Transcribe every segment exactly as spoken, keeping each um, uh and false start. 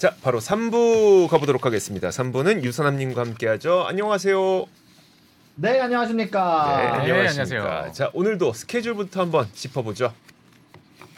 자, 바로 삼 부 가보도록 하겠습니다. 삼 부는 유사남님과 함께하죠. 안녕하세요. 네, 안녕하십니까. 네, 안녕하십니까. 네, 안녕하세요. 자, 오늘도 스케줄부터 한번 짚어보죠.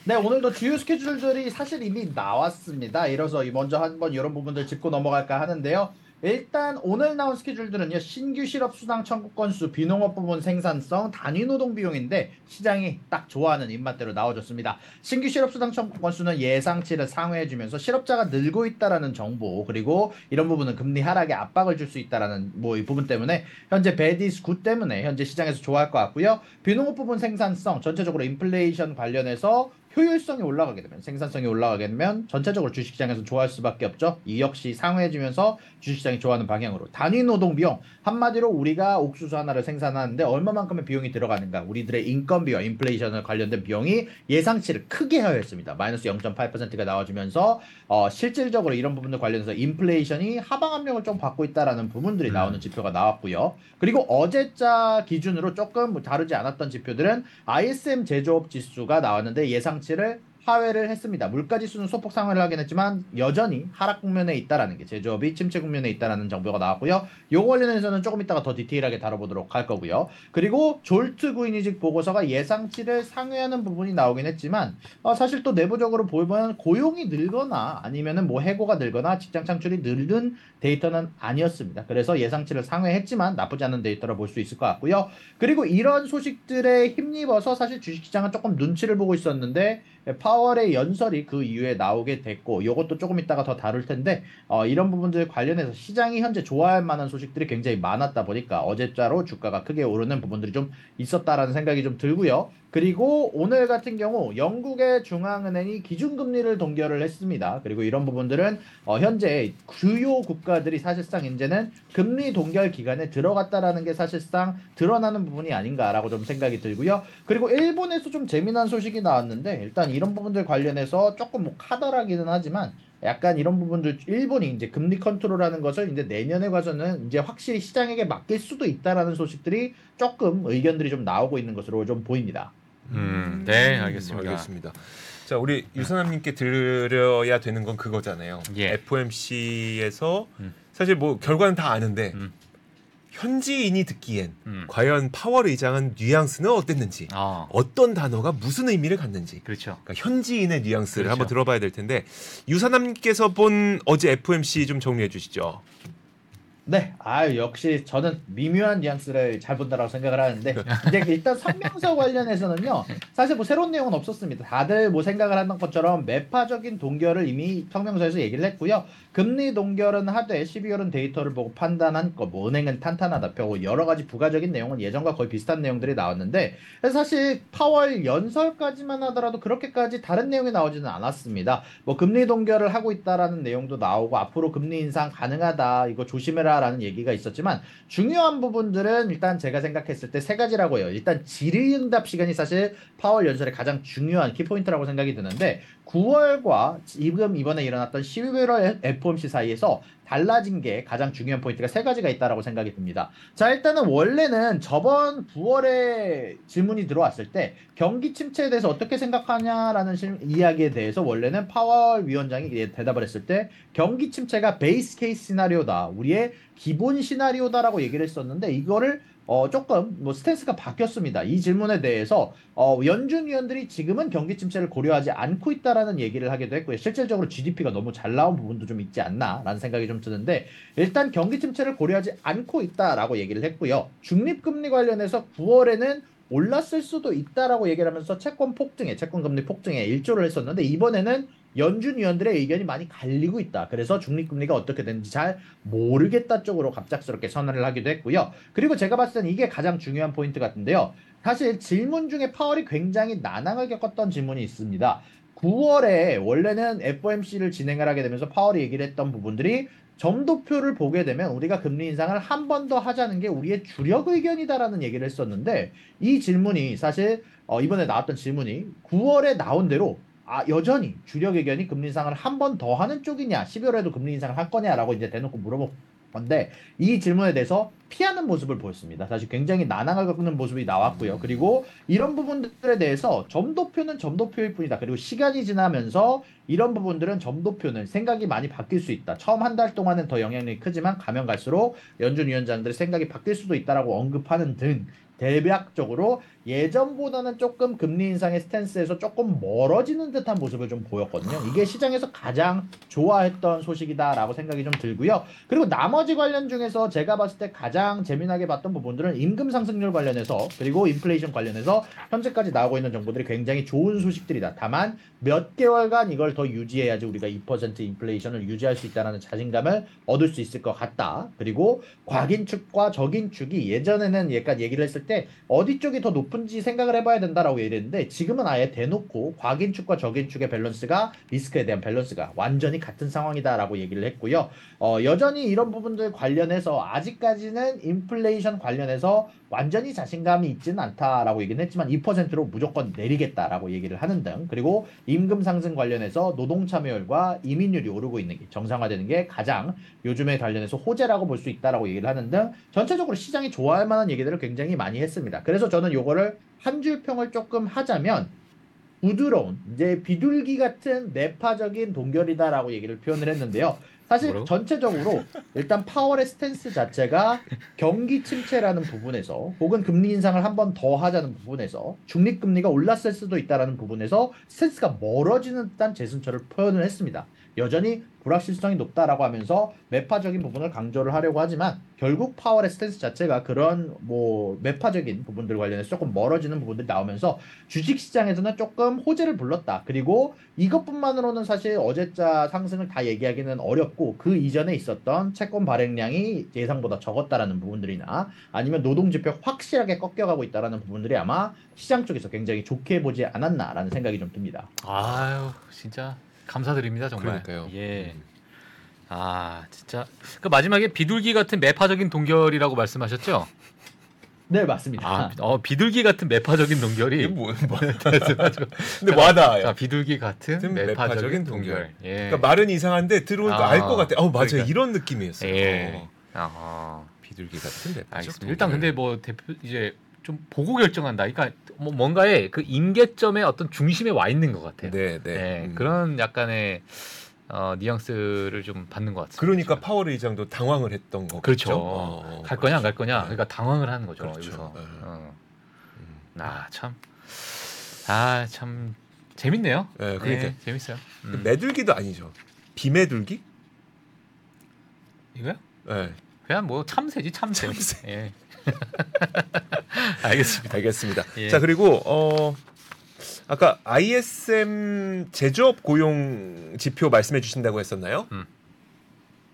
네, 오늘도 주요 스케줄들이 사실 이미 나왔습니다. 이래서 먼저 한번 이런 부분들 짚고 넘어갈까 하는데요. 일단 오늘 나온 스케줄들은요. 신규 실업 수당 청구 건수, 비농업 부문 생산성, 단위 노동 비용인데 시장이 딱 좋아하는 입맛대로 나와줬습니다. 신규 실업 수당 청구 건수는 예상치를 상회해주면서 실업자가 늘고 있다라는 정보, 그리고 이런 부분은 금리 하락에 압박을 줄 수 있다라는 뭐 이 부분 때문에 현재 배디스 구 때문에 현재 시장에서 좋아할 것 같고요. 비농업 부문 생산성, 전체적으로 인플레이션 관련해서 효율성이 올라가게 되면, 생산성이 올라가게 되면 전체적으로 주식시장에서 좋아할 수밖에 없죠. 이 역시 상회해주면서 주식시장이 좋아하는 방향으로. 단위 노동 비용, 한마디로 우리가 옥수수 하나를 생산하는데 얼마만큼의 비용이 들어가는가, 우리들의 인건비와 인플레이션에 관련된 비용이 예상치를 크게 하였습니다. 마이너스 영 점 팔 퍼센트가 나와주면서 어, 실질적으로 이런 부분들 관련해서 인플레이션이 하방 압력을 좀 받고 있다라는 부분들이 나오는 지표가 나왔고요. 그리고 어제자 기준으로 조금 다르지 않았던 지표들은 아이에스엠 제조업 지수가 나왔는데 예상 를 하회를 했습니다. 물가지수는 소폭 상회를 하긴 했지만 여전히 하락 국면에 있다라는 게, 제조업이 침체 국면에 있다라는 정보가 나왔고요. 요 관련해서는 조금 이따가 더 디테일하게 다뤄보도록 할 거고요. 그리고 졸트 구인이직 보고서가 예상치를 상회하는 부분이 나오긴 했지만 어, 사실 또 내부적으로 보면 고용이 늘거나 아니면은 뭐 해고가 늘거나 직장 창출이 늘는 데이터는 아니었습니다. 그래서 예상치를 상회했지만 나쁘지 않은 데이터라 볼 수 있을 것 같고요. 그리고 이런 소식들에 힘입어서 사실 주식시장은 조금 눈치를 보고 있었는데 파월의 연설이 그 이후에 나오게 됐고, 이것도 조금 이따가 더 다룰 텐데 어, 이런 부분들 관련해서 시장이 현재 좋아할 만한 소식들이 굉장히 많았다 보니까 어제자로 주가가 크게 오르는 부분들이 좀 있었다라는 생각이 좀 들고요. 그리고 오늘 같은 경우 영국의 중앙은행이 기준금리를 동결을 했습니다. 그리고 이런 부분들은 어, 현재 주요 국가들이 사실상 이제는 금리 동결 기간에 들어갔다라는 게 사실상 드러나는 부분이 아닌가라고 좀 생각이 들고요. 그리고 일본에서 좀 재미난 소식이 나왔는데, 일단 이런 부분들 관련해서 조금 뭐 카더라기는 하지만 약간 이런 부분들, 일본이 이제 금리 컨트롤하는 것을 이제 내년에 가서는 이제 확실히 시장에게 맡길 수도 있다라는 소식들이 조금 의견들이 좀 나오고 있는 것으로 좀 보입니다. 음, 네, 알겠습니다. 알겠습니다. 자, 우리 유사남님께 들려야 되는 건 그거잖아요. 예. 에프오엠씨에서 음. 사실 뭐 결과는 다 아는데 음. 현지인이 듣기엔 음. 과연 파월 의장은 뉘앙스는 어땠는지, 아. 어떤 단어가 무슨 의미를 갖는지, 그렇죠. 그러니까 현지인의 뉘앙스를 그렇죠. 한번 들어봐야 될 텐데, 유사남께서 본 어제 에프오엠씨 좀 정리해 주시죠. 네, 아 역시 저는 미묘한 뉘앙스를 잘 본다라고 생각을 하는데, 이제 일단 성명서 관련해서는요, 사실 뭐 새로운 내용은 없었습니다. 다들 뭐 생각을 하는 것처럼 매파적인 동결을 이미 성명서에서 얘기를 했고요. 금리 동결은 하되 십이월은 데이터를 보고 판단한 것, 뭐 은행은 탄탄하다 펴고 여러 가지 부가적인 내용은 예전과 거의 비슷한 내용들이 나왔는데, 사실 파월 연설까지만 하더라도 그렇게까지 다른 내용이 나오지는 않았습니다. 뭐 금리 동결을 하고 있다라는 내용도 나오고 앞으로 금리 인상 가능하다, 이거 조심해라 라는 얘기가 있었지만, 중요한 부분들은 일단 제가 생각했을 때 세 가지라고 해요. 일단 질의응답 시간이 사실 파월 연설의 가장 중요한 키포인트라고 생각이 드는데, 구월과 지금 이번에 일어났던 십이월 에프오엠씨 사이에서 달라진 게 가장 중요한 포인트가 세 가지가 있다라고 생각이 듭니다. 자, 일단은 원래는 저번 구월에 질문이 들어왔을 때 경기 침체에 대해서 어떻게 생각하냐라는 이야기에 대해서 원래는 파월 위원장이 대답을 했을 때 경기 침체가 베이스 케이스 시나리오다, 우리의 기본 시나리오다라고 얘기를 했었는데, 이거를 어, 조금 뭐 스탠스가 바뀌었습니다. 이 질문에 대해서 어, 연준 위원들이 지금은 경기 침체를 고려하지 않고 있다라는 얘기를 하기도 했고요. 실질적으로 지디피가 너무 잘 나온 부분도 좀 있지 않나라는 생각이 좀 드는데, 일단 경기 침체를 고려하지 않고 있다라고 얘기를 했고요. 중립금리 관련해서 구월에는 올랐을 수도 있다라고 얘기를 하면서 채권 폭등에, 채권금리 폭등에 일조를 했었는데, 이번에는 연준 위원들의 의견이 많이 갈리고 있다, 그래서 중립금리가 어떻게 되는지 잘 모르겠다 쪽으로 갑작스럽게 선언을 하기도 했고요. 그리고 제가 봤을 땐 이게 가장 중요한 포인트 같은데요. 사실 질문 중에 파월이 굉장히 난항을 겪었던 질문이 있습니다. 구월에 원래는 에프오엠씨를 진행을 하게 되면서 파월이 얘기를 했던 부분들이, 점도표를 보게 되면 우리가 금리 인상을 한 번 더 하자는 게 우리의 주력 의견이다라는 얘기를 했었는데, 이 질문이 사실 어 이번에 나왔던 질문이 구월에 나온 대로 아, 여전히 주력 의견이 금리 인상을 한 번 더 하는 쪽이냐, 십이월에도 금리 인상을 할 거냐라고 이제 대놓고 물어보, 건데 이 질문에 대해서 피하는 모습을 보였습니다. 사실 굉장히 난항하는 모습이 나왔고요. 그리고 이런 부분들에 대해서 점도표는 점도표일 뿐이다. 그리고 시간이 지나면서 이런 부분들은 점도표는 생각이 많이 바뀔 수 있다. 처음 한 달 동안은 더 영향력이 크지만 가면 갈수록 연준 위원장들의 생각이 바뀔 수도 있다라고 언급하는 등 대략적으로 예전보다는 조금 금리 인상의 스탠스에서 조금 멀어지는 듯한 모습을 좀 보였거든요. 이게 시장에서 가장 좋아했던 소식이다라고 생각이 좀 들고요. 그리고 나머지 관련 중에서 제가 봤을 때 가장 재미나게 봤던 부분들은 임금 상승률 관련해서 그리고 인플레이션 관련해서 현재까지 나오고 있는 정보들이 굉장히 좋은 소식들이다. 다만 몇 개월간 이걸 더 유지해야지 우리가 이 퍼센트 인플레이션을 유지할 수 있다는 자신감을 얻을 수 있을 것 같다. 그리고 과긴축과 저긴축이 예전에는 약간 얘기를 했을 때 어디 쪽이 더 높은지 생각을 해봐야 된다라고 얘기를 했는데 지금은 아예 대놓고 과긴축과 저긴축의 밸런스가 리스크에 대한 밸런스가 완전히 같은 상황이다라고 얘기를 했고요. 어, 여전히 이런 부분들 관련해서 아직까지는 인플레이션 관련해서 완전히 자신감이 있지는 않다라고 얘기는 했지만 이 퍼센트로 무조건 내리겠다라고 얘기를 하는 등 그리고 임금 상승 관련해서 노동 참여율과 이민율이 오르고 있는 게 정상화되는 게 가장 요즘에 관련해서 호재라고 볼 수 있다라고 얘기를 하는 등 전체적으로 시장이 좋아할 만한 얘기들을 굉장히 많이 했습니다. 그래서 저는 요거를 한 줄 평을 조금 하자면 부드러운 이제 비둘기 같은 내파적인 동결이다라고 얘기를 표현을 했는데요. 사실 뭐라고? 전체적으로 일단 파월의 스탠스 자체가 경기 침체라는 부분에서 혹은 금리 인상을 한 번 더 하자는 부분에서 중립금리가 올랐을 수도 있다라는 부분에서 스탠스가 멀어지는 듯한 재순처를 표현을 했습니다. 여전히 불확실성이 높다라고 하면서 매파적인 부분을 강조를 하려고 하지만 결국 파월의 스탠스 자체가 그런 뭐 매파적인 부분들 관련해서 조금 멀어지는 부분들이 나오면서 주식시장에서는 조금 호재를 불렀다. 그리고 이것뿐만으로는 사실 어제자 상승을 다 얘기하기는 어렵고 그 이전에 있었던 채권 발행량이 예상보다 적었다라는 부분들이나 아니면 노동지표 확실하게 꺾여가고 있다라는 부분들이 아마 시장 쪽에서 굉장히 좋게 보지 않았나라는 생각이 좀 듭니다. 아유 진짜 감사드립니다 정말. 그러니까요. 예. 아 진짜 그 마지막에 비둘기 같은 매파적인 동결이라고 말씀하셨죠? 네 맞습니다. 아, 어 비둘기 같은 매파적인 동결이 뭐야? 뭐, 근데 와다. 자 비둘기 같은 매파적인, 매파적인 동결. 동결. 예. 그러니까 말은 이상한데 들어오니까 아, 알 것 같아. 어 맞아요. 그러니까. 이런 느낌이었어요. 예. 어. 비둘기 같은 매파적 동결. 일단 근데 뭐 대표 이제 좀 보고 결정한다. 그러니까 뭐 뭔가의 그 임계점의 어떤 중심에 와 있는 것 같아요. 네, 네. 네 음. 그런 약간의 어, 뉘앙스를 좀 받는 것 같습니다. 그러니까 파월 의장도 당황을 했던 거죠. 그렇죠. 어, 갈 그렇죠. 거냐, 안 갈 거냐. 네. 그러니까 당황을 하는 거죠. 그렇죠. 여기서. 네. 어. 아 참, 아 참 재밌네요. 네, 그러니까 네, 재밌어요. 음. 매둘기도 아니죠. 비매둘기? 이거요? 네. 그냥 뭐 참새지 참새. 참새. 예. 알겠습니다. 알겠습니다. 예. 자 그리고 어 아까 아이에스엠 제조업 고용 지표 말씀해 주신다고 했었나요? 음.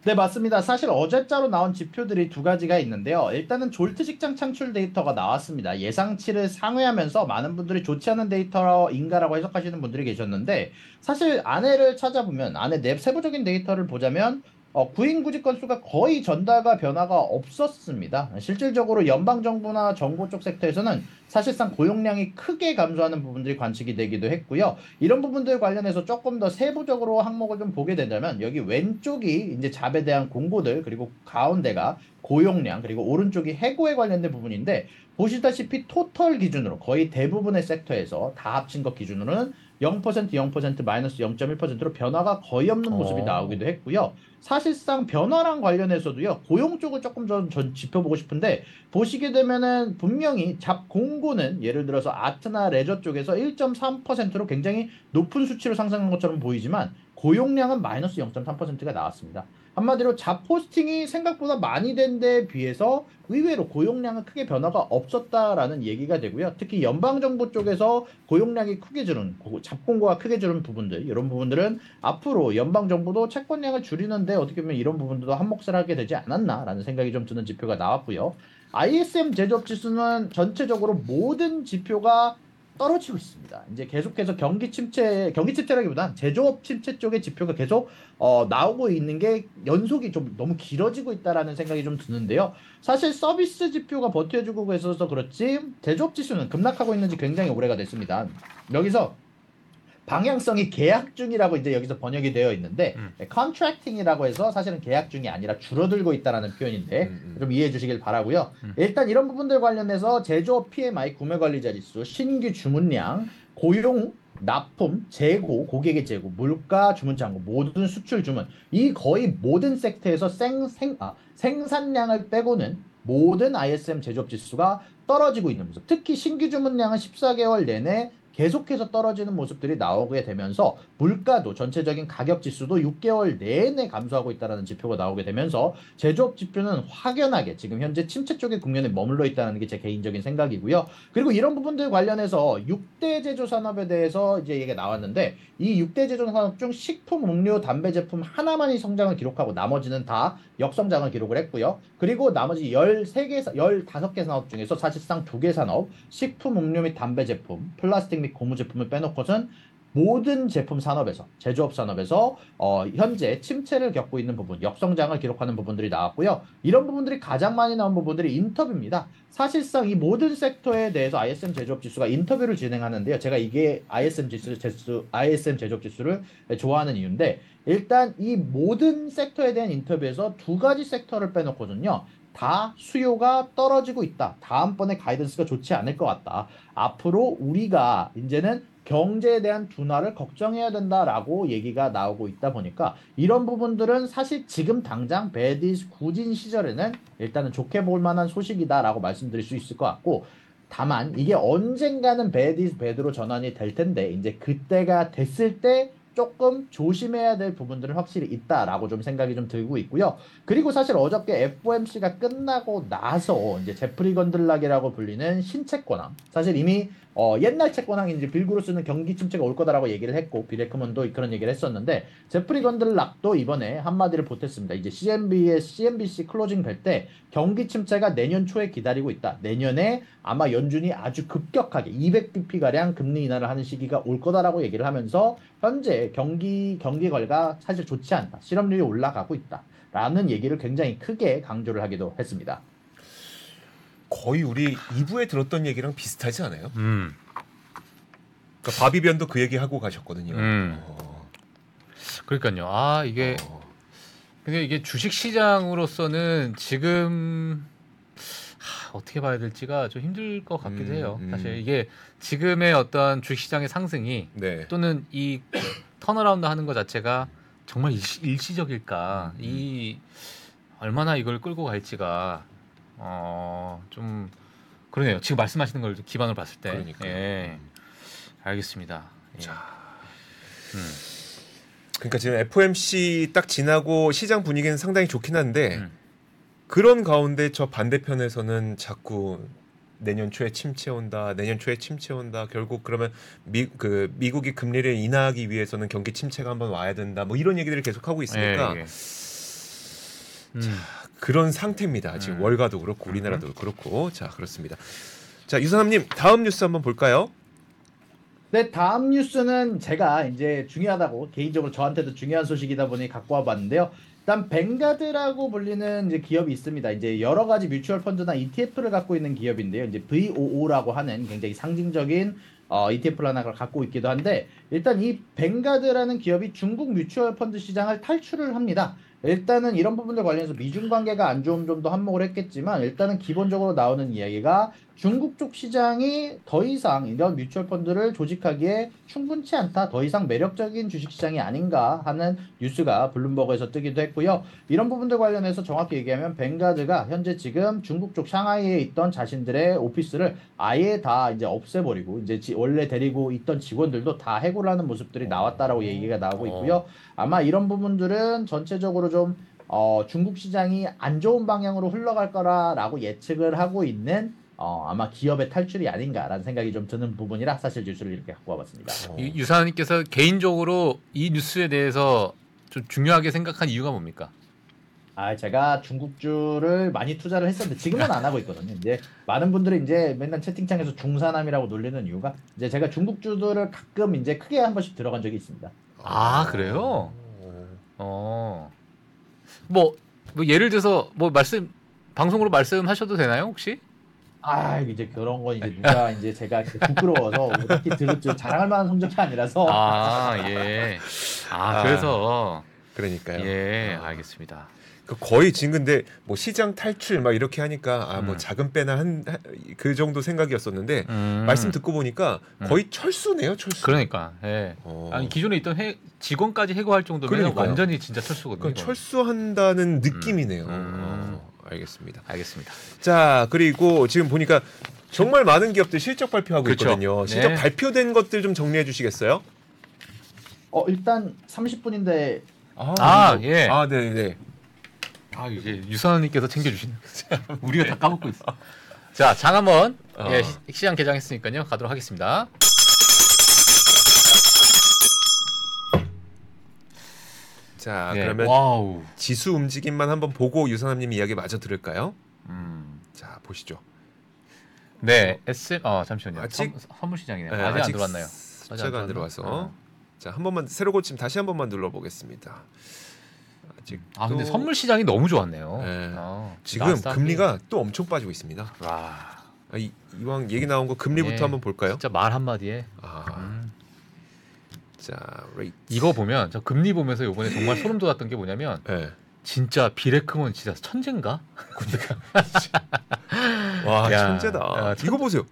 네 맞습니다. 사실 어제자로 나온 지표들이 두 가지가 있는데요. 일단은 졸트 직장 창출 데이터가 나왔습니다. 예상치를 상회하면서 많은 분들이 좋지 않은 데이터인가라고 해석하시는 분들이 계셨는데 사실 안에를 찾아보면 안에 내 세부적인 데이터를 보자면 어, 구인 구직 건수가 거의 전달과 변화가 없었습니다. 실질적으로 연방정부나 정부 쪽 섹터에서는 사실상 고용량이 크게 감소하는 부분들이 관측이 되기도 했고요. 이런 부분들 관련해서 조금 더 세부적으로 항목을 좀 보게 된다면 여기 왼쪽이 이제 잡에 대한 공고들 그리고 가운데가 고용량 그리고 오른쪽이 해고에 관련된 부분인데 보시다시피 토털 기준으로 거의 대부분의 섹터에서 다 합친 것 기준으로는 영 퍼센트, 영 퍼센트, 마이너스 영 점 일 퍼센트로 변화가 거의 없는 모습이 어... 나오기도 했고요. 사실상 변화랑 관련해서도요. 고용 쪽을 조금 전, 전 짚어보고 싶은데 보시게 되면은 분명히 잡 공고는 예를 들어서 아트나 레저 쪽에서 일 점 삼 퍼센트로 굉장히 높은 수치로 상승한 것처럼 보이지만 고용량은 마이너스 영 점 삼 퍼센트가 나왔습니다. 한마디로 잡 포스팅이 생각보다 많이 된 데에 비해서 의외로 고용량은 크게 변화가 없었다라는 얘기가 되고요. 특히 연방정부 쪽에서 고용량이 크게 줄은, 잡공고가 크게 줄은 부분들, 이런 부분들은 앞으로 연방정부도 채권량을 줄이는데 어떻게 보면 이런 부분들도 한몫을 하게 되지 않았나라는 생각이 좀 드는 지표가 나왔고요. 아이에스엠 제조업 지수는 전체적으로 모든 지표가 떨어지고 있습니다. 이제 계속해서 경기 침체, 경기 침체라기보단 제조업 침체 쪽의 지표가 계속 어, 나오고 있는 게 연속이 좀 너무 길어지고 있다라는 생각이 좀 드는데요. 사실 서비스 지표가 버텨주고 있어서 그렇지 제조업 지수는 급락하고 있는지 굉장히 오래가 됐습니다. 여기서 방향성이 계약 중이라고 이제 여기서 번역이 되어 있는데 음. contracting이라고 해서 사실은 계약 중이 아니라 줄어들고 있다라는 표현인데 음, 음. 좀 이해해 주시길 바라고요. 음. 일단 이런 부분들 관련해서 제조업 피엠아이, 구매관리 자릿수, 신규 주문량, 고용, 납품, 재고, 고객의 재고, 물가, 주문 창구, 모든 수출 주문 이 거의 모든 섹터에서 생, 생, 아, 생산량을 빼고는 모든 아이에스엠 제조업 지수가 떨어지고 있는 모습. 특히 신규 주문량은 십사 개월 내내 계속해서 떨어지는 모습들이 나오게 되면서 물가도 전체적인 가격 지수도 육 개월 내내 감소하고 있다는 지표가 나오게 되면서 제조업 지표는 확연하게 지금 현재 침체 쪽의 국면에 머물러 있다는 게 제 개인적인 생각이고요. 그리고 이런 부분들 관련해서 육 대 제조 산업에 대해서 이제 얘기가 나왔는데 이 육 대 제조 산업 중 식품, 음료, 담배 제품 하나만이 성장을 기록하고 나머지는 다 역성장을 기록을 했고요. 그리고 나머지 열세 개, 열다섯 개 산업 중에서 사실상 두 개 산업, 식품, 음료 및 담배 제품, 플라스틱 및 고무 제품을 빼놓고선 모든 제품 산업에서 제조업 산업에서 어, 현재 침체를 겪고 있는 부분, 역성장을 기록하는 부분들이 나왔고요. 이런 부분들이 가장 많이 나온 부분들이 인터뷰입니다. 사실상 이 모든 섹터에 대해서 아이에스엠 제조업 지수가 인터뷰를 진행하는데요. 제가 이게 아이에스엠 지수, 제수, 아이에스엠 제조업 지수를 좋아하는 이유인데 일단 이 모든 섹터에 대한 인터뷰에서 두 가지 섹터를 빼놓고는요. 다 수요가 떨어지고 있다. 다음번에 가이던스가 좋지 않을 것 같다. 앞으로 우리가 이제는 경제에 대한 둔화를 걱정해야 된다라고 얘기가 나오고 있다 보니까 이런 부분들은 사실 지금 당장 배디스 구진 시절에는 일단은 좋게 볼 만한 소식이다라고 말씀드릴 수 있을 것 같고 다만 이게 언젠가는 배디스 배드로 전환이 될 텐데 이제 그때가 됐을 때 조금 조심해야 될 부분들은 확실히 있다라고 좀 생각이 좀 들고 있고요. 그리고 사실 어저께 에프오엠씨가 끝나고 나서 이제 제프리 건들락이라고 불리는 신채권항 사실 이미 어 옛날 채권항인 이제 빌 그로스는 경기 침체가 올 거다라고 얘기를 했고 비레크먼도 그런 얘기를 했었는데 제프리 건들락도 이번에 한마디를 보탰습니다. 이제 씨엔비의 씨엔비씨 클로징 될 때 경기 침체가 내년 초에 기다리고 있다. 내년에 아마 연준이 아주 급격하게 이백 비피 가량 금리 인하를 하는 시기가 올 거다라고 얘기를 하면서 현재 경기 경기 결과 사실 좋지 않다. 실업률이 올라가고 있다라는 얘기를 굉장히 크게 강조를 하기도 했습니다. 거의 우리 이 부에 들었던 얘기랑 비슷하지 않아요? 음. 그러니까 바비변도 그 얘기 하고 가셨거든요. 음. 어. 그러니까요. 아 이게 어. 근데 이게 주식 시장으로서는 지금 하, 어떻게 봐야 될지가 좀 힘들 것 같기도 음, 해요. 음. 사실 이게 지금의 어떤 주식 시장의 상승이 네. 또는 이 턴어라운드 하는 것 자체가 정말 일시, 일시적일까? 음. 이 얼마나 이걸 끌고 갈지가 어, 좀 그러네요. 지금 말씀하시는 걸 기반으로 봤을 때. 그러니까요. 예. 알겠습니다. 예. 자. 음. 그러니까 지금 에프오엠씨 딱 지나고 시장 분위기는 상당히 좋긴 한데 음. 그런 가운데 저 반대편에서는 자꾸 내년 초에 침체 온다. 내년 초에 침체 온다. 결국 그러면 미, 그 미국이 금리를 인하하기 위해서는 경기 침체가 한번 와야 된다. 뭐 이런 얘기들을 계속하고 있으니까 예, 예. 음. 자, 그런 상태입니다. 지금 음. 월가도 그렇고 우리나라도 음. 그렇고. 자, 그렇습니다. 자, 유사남 님, 다음 뉴스 한번 볼까요? 네, 다음 뉴스는 제가 이제 중요하다고 개인적으로 저한테도 중요한 소식이다 보니 갖고 와 봤는데요. 일단 뱅가드라고 불리는 이제 기업이 있습니다. 이제 여러 가지 뮤추얼 펀드나 이티에프를 갖고 있는 기업인데요. 이제 브이오오라고 하는 굉장히 상징적인 어, 이티에프를 하나 갖고 있기도 한데 일단 이 뱅가드라는 기업이 중국 뮤추얼 펀드 시장을 탈출을 합니다. 일단은 이런 부분들 관련해서 미중 관계가 안 좋은 점도 한몫을 했겠지만 일단은 기본적으로 나오는 이야기가 중국 쪽 시장이 더 이상 이런 뮤추얼 펀드를 조직하기에 충분치 않다. 더 이상 매력적인 주식 시장이 아닌가 하는 뉴스가 블룸버그에서 뜨기도 했고요. 이런 부분들 관련해서 정확히 얘기하면 뱅가드가 현재 지금 중국 쪽 상하이에 있던 자신들의 오피스를 아예 다 이제 없애버리고 이제 원래 데리고 있던 직원들도 다 해고를 하는 모습들이 나왔다라고 얘기가 나오고 있고요. 아마 이런 부분들은 전체적으로 좀 어, 중국 시장이 안 좋은 방향으로 흘러갈 거라라고 예측을 하고 있는 어, 아마 기업의 탈출이 아닌가라는 생각이 좀 드는 부분이라 사실 뉴스를 이렇게 갖고 와봤습니다. 어. 유사님께서 개인적으로 이 뉴스에 대해서 좀 중요하게 생각한 이유가 뭡니까? 아, 제가 중국주를 많이 투자를 했었는데 지금은 안 하고 있거든요. 이제 많은 분들이 이제 맨날 채팅창에서 중사남이라고 놀리는 이유가 이제 제가 중국주들을 가끔 이제 크게 한 번씩 들어간 적이 있습니다. 아, 그래요? 어. 뭐, 뭐 예를 들어서 뭐 말씀 방송으로 말씀하셔도 되나요 혹시? 아 이제 그런 건 이제 누가 이제 제가 부끄러워서 딱히 들을 줄 자랑할 만한 성적이 아니라서. 아 예. 아 그래서 아, 그러니까요. 예, 알겠습니다. 거의 지금 근데 뭐 시장 탈출 막 이렇게 하니까 아 뭐 음. 작은 빼나 한 그 정도 생각이었었는데 음. 말씀 듣고 보니까 거의 음. 철수네요, 철수. 그러니까. 예. 어. 아니 기존에 있던 해, 직원까지 해고할 정도면 그러니까요. 완전히 진짜 철수거든요. 철수한다는 느낌이네요. 음. 음. 어, 알겠습니다. 알겠습니다. 자 그리고 지금 보니까 정말 많은 기업들 실적 발표하고 그렇죠. 있거든요. 실적 네. 발표된 것들 좀 정리해 주시겠어요? 어 일단 삼십 분인데. 아, 아 예. 아 네 네. 아 이게 유선님께서 챙겨주시는 우리가 다 까먹고 있어. 자, 장 한번 어. 예, 시장 개장했으니까요. 가도록 하겠습니다. 자, 예. 그러면 와우. 지수 움직임만 한번 보고 유선남님 이야기 마저 들을까요? 음, 자 보시죠. 네, 에스 어 잠시만요. 아직 선물 시장이네요. 네, 아직, 아직 안 들어왔나요? 아직 안 들어와서. 어. 자, 한 번만 새로 고침 다시 한 번만 눌러보겠습니다. 아 근데 선물 시장이 너무 좋았네요. 네. 아, 지금 나스닥이... 금리가 또 엄청 빠지고 있습니다. 와 이, 이왕 얘기 나온 거 금리부터 네. 한번 볼까요? 진짜 말 한마디에. 아. 음. 자 레이트. 이거 보면 저 금리 보면서 이번에 정말 소름 돋았던 게 뭐냐면 네. 진짜 비레크먼 진짜 천재인가? 와 야, 천재다. 야, 천... 이거 보세요.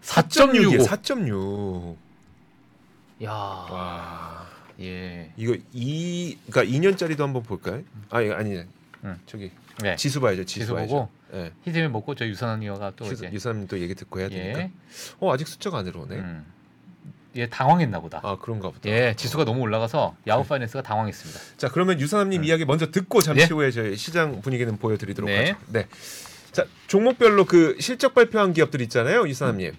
사 점 육오. 사 점 육. 야. 와. 예. 이거 이 그러니까 이 년짜리도 한번 볼까요? 아 이거 아니네. 응. 저기 네. 지수 봐야죠. 지수, 지수 보고. 예. 히즈맨 먹고 저 유산언니가 또 이제 유산님 또 얘기 듣고 해야 예. 되니까. 어 아직 숫자가 안 들어오네. 음. 예 당황했나 보다. 아 그런가 보다. 예 지수가 어. 너무 올라가서 야후 파이낸스가 네. 당황했습니다. 자 그러면 유산님 음. 이야기 먼저 듣고 잠시 예? 후에 저희 시장 분위기는 보여드리도록 네. 하죠. 네. 자 종목별로 그 실적 발표한 기업들 있잖아요, 유산님. 음.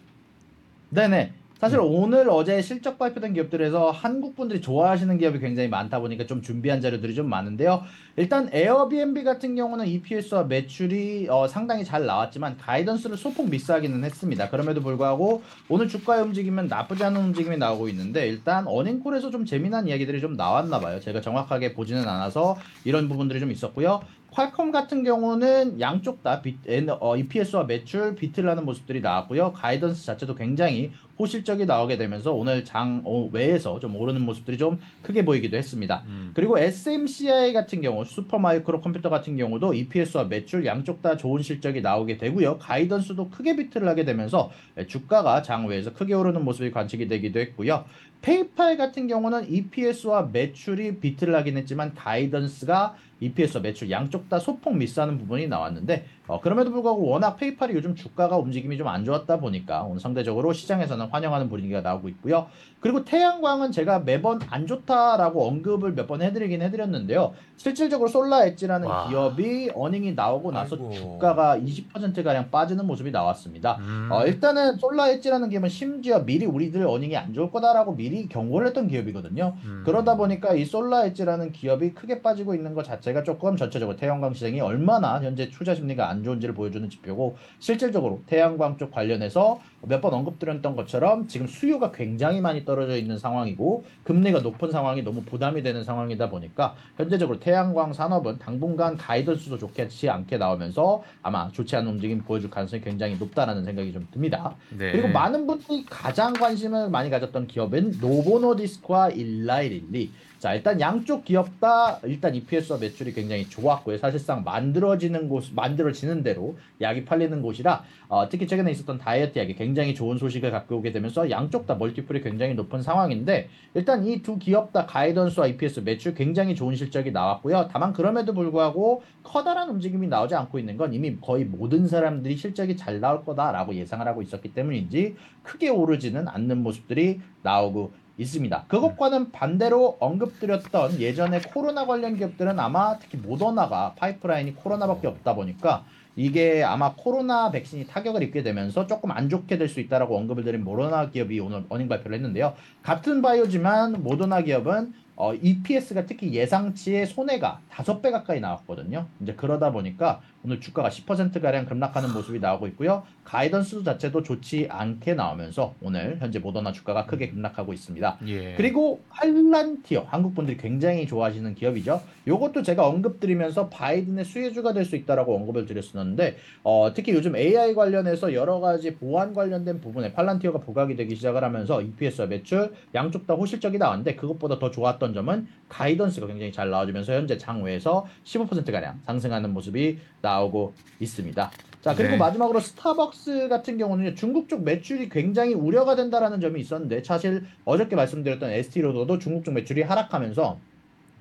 네네. 사실 음. 오늘 어제 실적 발표된 기업들에서 한국분들이 좋아하시는 기업이 굉장히 많다 보니까 좀 준비한 자료들이 좀 많은데요. 일단 에어비앤비 같은 경우는 이피에스와 매출이 어, 상당히 잘 나왔지만 가이던스를 소폭 미스하기는 했습니다. 그럼에도 불구하고 오늘 주가의 움직임은 나쁘지 않은 움직임이 나오고 있는데 일단 어닝콜에서 좀 재미난 이야기들이 좀 나왔나 봐요. 제가 정확하게 보지는 않아서 이런 부분들이 좀 있었고요. 퀄컴 같은 경우는 양쪽 다 비, 어, 이피에스와 매출 비트를 하는 모습들이 나왔고요. 가이던스 자체도 굉장히 호실적이 나오게 되면서 오늘 장 어, 외에서 좀 오르는 모습들이 좀 크게 보이기도 했습니다. 음. 그리고 에스엠씨아이 같은 경우, 슈퍼마이크로 컴퓨터 같은 경우도 이피에스와 매출 양쪽 다 좋은 실적이 나오게 되고요. 가이던스도 크게 비트를 하게 되면서 주가가 장 외에서 크게 오르는 모습이 관측이 되기도 했고요. 페이팔 같은 경우는 이피에스와 매출이 비트를 하긴 했지만 가이던스가 이피에스와 매출 양쪽 다 소폭 미스하는 부분이 나왔는데 어, 그럼에도 불구하고 워낙 페이팔이 요즘 주가가 움직임이 좀 안 좋았다 보니까 오늘 상대적으로 시장에서는 환영하는 분위기가 나오고 있고요. 그리고 태양광은 제가 매번 안 좋다라고 언급을 몇 번 해드리긴 해드렸는데요. 실질적으로 솔라엣지라는 와. 기업이 어닝이 나오고 나서 아이고. 주가가 이십 퍼센트가량 빠지는 모습이 나왔습니다. 음. 어, 일단은 솔라엣지라는 기업은 심지어 미리 우리들 어닝이 안 좋을 거다라고 미리 경고를 했던 기업이거든요. 음. 그러다 보니까 이 솔라엣지라는 기업이 크게 빠지고 있는 것 자체가 조금 전체적으로 태양광 시장이 얼마나 현재 투자 심리가 안 좋은지를 보여주는 지표고 실질적으로 태양광 쪽 관련해서 몇 번 언급드렸던 것처럼 지금 수요가 굉장히 많이 떨어져 있는 상황이고 금리가 높은 상황이 너무 부담이 되는 상황이다 보니까 현재적으로 태양광 산업은 당분간 가이던스도 좋지 않게 나오면서 아마 좋지 않은 움직임 보여줄 가능성이 굉장히 높다라는 생각이 좀 듭니다. 네. 그리고 많은 분들이 가장 관심을 많이 가졌던 기업은 노보노디스크와 일라이릴리. 자 일단 양쪽 기업 다 일단 이피에스와 매출이 굉장히 좋았고요. 사실상 만들어지는 곳 만들어지는 대로 약이 팔리는 곳이라 어, 특히 최근에 있었던 다이어트 약이 굉장히 좋은 소식을 갖고 오게 되면서 양쪽 다 멀티플이 굉장히 높은 상황인데 일단 이 두 기업 다 가이던스와 이피에스 매출 굉장히 좋은 실적이 나왔고요. 다만 그럼에도 불구하고 커다란 움직임이 나오지 않고 있는 건 이미 거의 모든 사람들이 실적이 잘 나올 거다라고 예상을 하고 있었기 때문인지 크게 오르지는 않는 모습들이 나오고 있습니다. 그것과는 반대로 언급드렸던 예전에 코로나 관련 기업들은 아마 특히 모더나가 파이프라인이 코로나밖에 없다 보니까 이게 아마 코로나 백신이 타격을 입게 되면서 조금 안 좋게 될 수 있다라고 언급을 드린 모더나 기업이 오늘 어닝 발표를 했는데요. 같은 바이오지만 모더나 기업은 어, 이피에스가 특히 예상치의 손해가 다섯 배 가까이 나왔거든요. 이제 그러다 보니까 오늘 주가가 십 퍼센트가량 급락하는 모습이 나오고 있고요. 가이던스 자체도 좋지 않게 나오면서 오늘 현재 모더나 주가가 크게 급락하고 있습니다. 예. 그리고 팔란티어, 한국분들이 굉장히 좋아하시는 기업이죠. 이것도 제가 언급드리면서 바이든의 수혜주가 될 수 있다라고 언급을 드렸었는데 어, 특히 요즘 에이아이 관련해서 여러 가지 보안 관련된 부분에 팔란티어가 부각이 되기 시작을 하면서 이피에스와 매출 양쪽 다 호실적이 나왔는데 그것보다 더 좋았던 점은 가이던스가 굉장히 잘 나와주면서 현재 장외에서 십오 퍼센트가량 상승하는 모습이 나오고 있습니다. 자, 그리고 네. 마지막으로 스타벅스 같은 경우는 중국 쪽 매출이 굉장히 우려가 된다라는 점이 있었는데 사실 어저께 말씀드렸던 에스티로더도 중국 쪽 매출이 하락하면서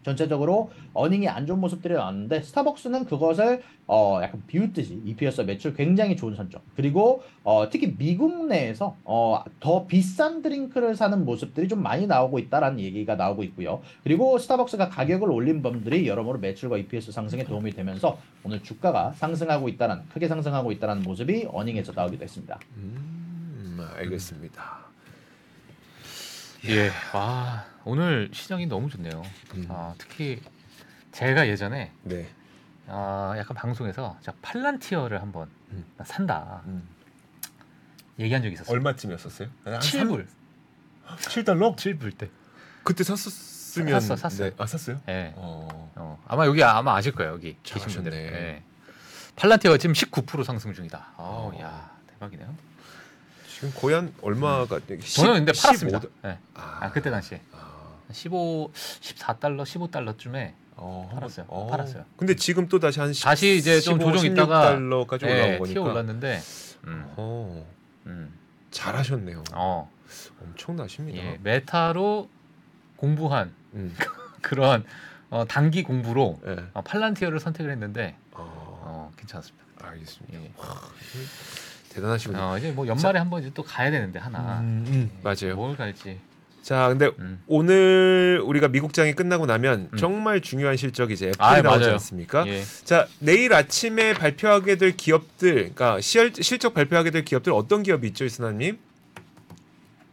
전체적으로 어닝이 안 좋은 모습들이 나왔는데 스타벅스는 그것을 어 약간 비웃듯이 이피에스 매출 굉장히 좋은 선점, 그리고 어 특히 미국 내에서 어 더 비싼 드링크를 사는 모습들이 좀 많이 나오고 있다라는 얘기가 나오고 있고요. 그리고 스타벅스가 가격을 올린 범들이 여러모로 매출과 이피에스 상승에 도움이 되면서 오늘 주가가 상승하고 있다는, 크게 상승하고 있다는 모습이 어닝에서 나오기도 했습니다. 음, 알겠습니다. 예, 와. 오늘 시장이 너무 좋네요. 음. 아, 특히 제가 예전에 네. 아, 약간 방송에서 제가 팔란티어를 한번 음. 산다 음. 얘기한 적이 있었어요. 얼마쯤이었었어요? 칠 불. 칠 달러? 칠 불 때. 그때 샀었으면 샀어, 샀어요. 네. 아, 샀어요? 네. 어. 어. 아마 여기 아마 아실 거예요. 여기 계신 분들. 네. 팔란티어가 지금 십구 퍼센트 상승 중이다. 아, 야, 대박이네요. 지금 거의 한 얼마가? 음. 십, 저는 근데 팔았습니다. 네. 아. 아, 그때 당시에. 아. 십오, 십사 달러, 십오 달러쯤에 어, 팔았어요. 어. 팔았어요. 근데 지금 또 다시 한 십, 다시 이제 좀 조정 있다가 십육 달러까지 올라온 네, 거니까 튀어 올랐는데 음. 어. 음. 잘하셨네요. 어. 엄청나십니다. 예, 메타로 공부한 음. 그런 어, 단기 공부로 예. 어, 팔란티어를 선택을 했는데 어. 어, 괜찮았습니다. 알겠습니다. 예. 와, 대단하시군요. 어, 이제 뭐 연말에 한 번 이제 또 가야 되는데 하나. 음, 음. 예, 맞아요. 뭘 갈지. 자, 근데 음. 오늘 우리가 미국장이 끝나고 나면 음. 정말 중요한 실적이 이제 애플이 아, 나오지 맞아요. 않습니까? 예. 자, 내일 아침에 발표하게 될 기업들, 그러니까 실, 실적 발표하게 될 기업들 어떤 기업이 있죠, 이순환님?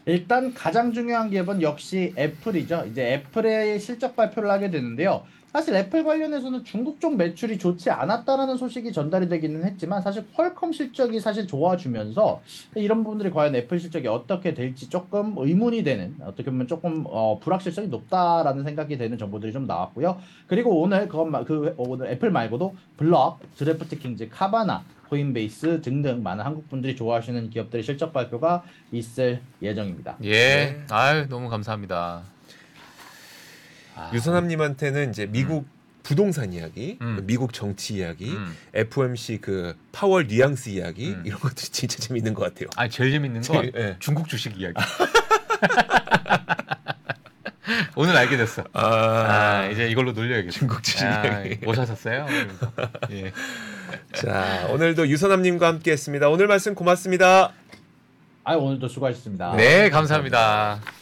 일단 가장 중요한 기업은 역시 애플이죠. 이제 애플의 실적 발표를 하게 되는데요. 사실 애플 관련해서는 중국 쪽 매출이 좋지 않았다라는 소식이 전달이 되기는 했지만 사실 퀄컴 실적이 사실 좋아지면서 이런 부분들이 과연 애플 실적이 어떻게 될지 조금 의문이 되는, 어떻게 보면 조금 어, 불확실성이 높다라는 생각이 되는 정보들이 좀 나왔고요. 그리고 오늘 그것만 그 오늘 애플 말고도 블럭, 드래프트킹즈, 카바나, 코인베이스 등등 많은 한국 분들이 좋아하시는 기업들의 실적 발표가 있을 예정입니다. 예, 네. 아유 너무 감사합니다. 아, 유선남님한테는 이제 미국 음. 부동산 이야기, 음. 미국 정치 이야기, 음. 에프오엠씨 그 파월 뉘앙스 이야기 음. 이런 것들이 진짜 재밌는 것 같아요. 아, 제일 재밌는 건 네. 중국 주식 이야기. 오늘 알게 됐어. 아, 아 이제 이걸로 놀려야겠어. 중국 주식 아, 이야기. 뭐 사셨어요? 예. 자, 오늘도 유선남님과 함께했습니다. 오늘 말씀 고맙습니다. 아, 오늘도 수고하셨습니다. 네, 감사합니다. 감사합니다.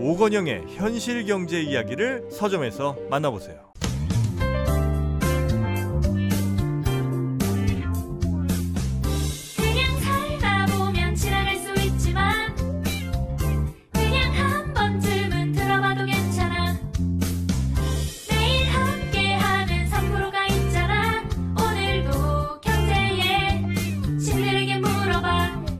오건영의 현실경제 이야기를 서점에서 만나보세요.